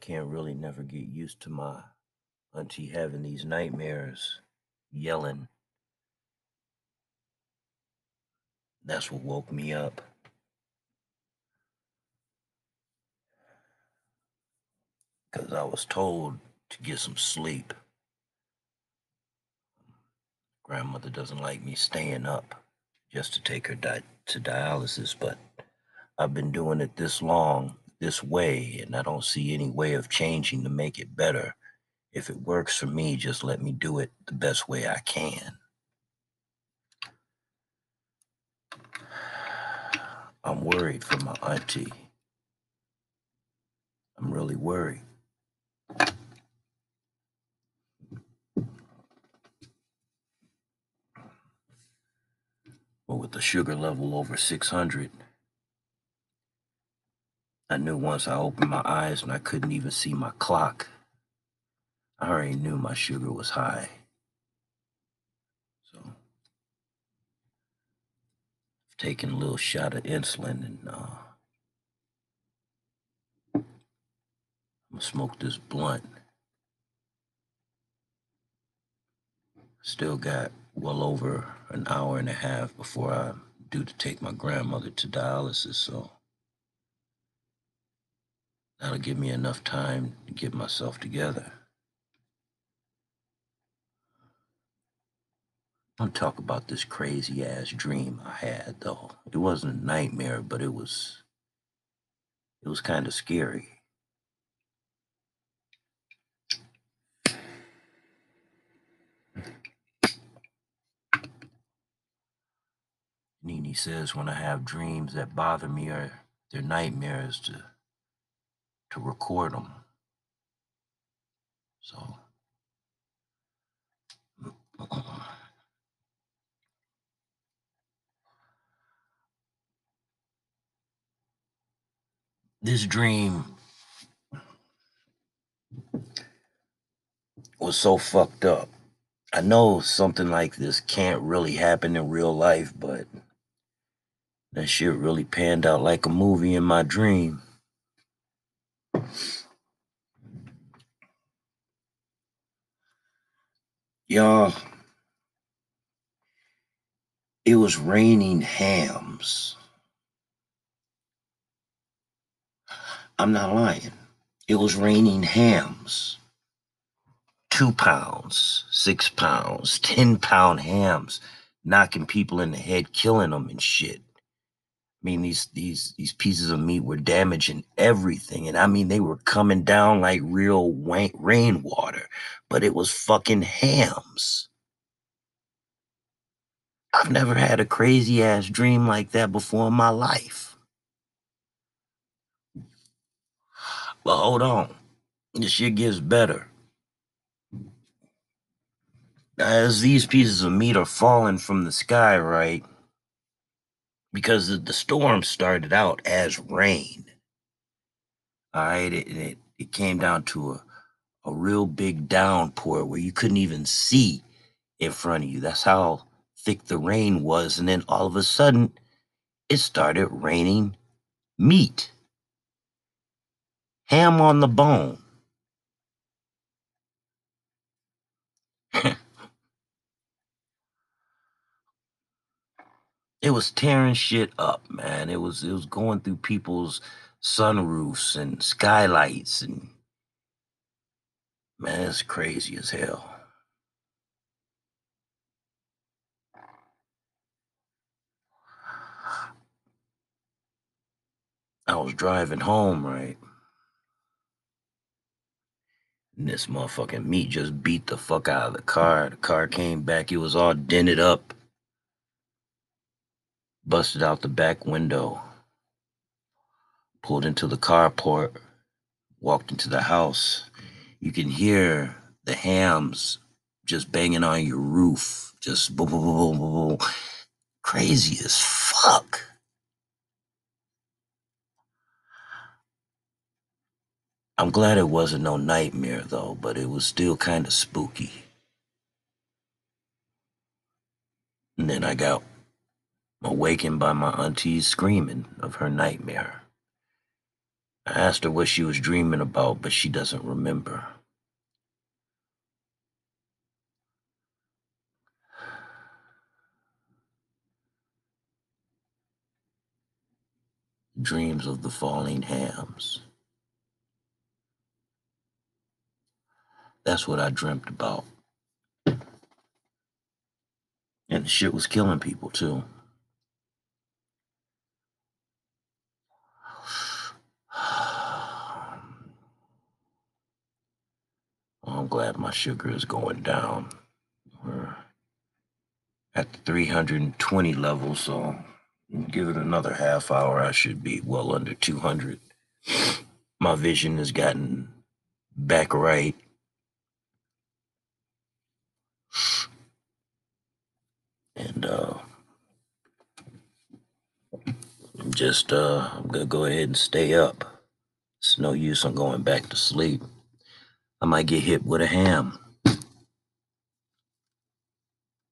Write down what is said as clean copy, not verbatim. can't really never get used to my auntie having these nightmares, yelling. That's what woke me up. Because I was told to get some sleep. Grandmother doesn't like me staying up just to take her to dialysis, but I've been doing it this long, this way, and I don't see any way of changing to make it better. If it works for me, just let me do it the best way I can. I'm worried for my auntie. I'm really worried. But with the sugar level over 600, I knew once I opened my eyes and I couldn't even see my clock, I already knew my sugar was high. So I've taken a little shot of insulin, and I'm gonna smoke this blunt. Still got well over an hour and a half before I'm due to take my grandmother to dialysis, so that'll give me enough time to get myself together. I'll talk about this crazy ass dream I had, though. It wasn't a nightmare, but it was kind of scary. Nene says when I have dreams that bother me or they're nightmares to record them. So this dream was so fucked up. I know something like this can't really happen in real life, but that shit really panned out like a movie in my dream. Y'all, it was raining hams. I'm not lying. It was raining hams. 2 pounds, 6 pounds, 10-pound hams, knocking people in the head, killing them and shit. I mean, these pieces of meat were damaging everything, and I mean they were coming down like real rainwater, but it was fucking hams. I've never had a crazy ass dream like that before in my life. But hold on, this shit gets better. As these pieces of meat are falling from the sky, right? Because the storm started out as rain. All right, it came down to a real big downpour where you couldn't even see in front of you. That's how thick the rain was. And then all of a sudden, it started raining meat. Ham on the bone. It was tearing shit up, man. It was going through people's sunroofs and skylights, and man, it's crazy as hell. I was driving home, right? And this motherfucking meat just beat the fuck out of the car. The car came back. It was all dented up. Busted out the back window. Pulled into the carport. Walked into the house. You can hear the hams just banging on your roof. Just boom, boom, boom, boom, boom. Crazy as fuck. I'm glad it wasn't no nightmare, though, but it was still kind of spooky. And then I got awakened by my auntie screaming of her nightmare. I asked her what she was dreaming about, but she doesn't remember. Dreams of the falling hams. That's what I dreamt about. And the shit was killing people, too. I'm glad my sugar is going down. We're at the 320 level, so give it another half hour, I should be well under 200. My vision has gotten back right. And I'm gonna go ahead and stay up. It's no use on going back to sleep. I might get hit with a ham.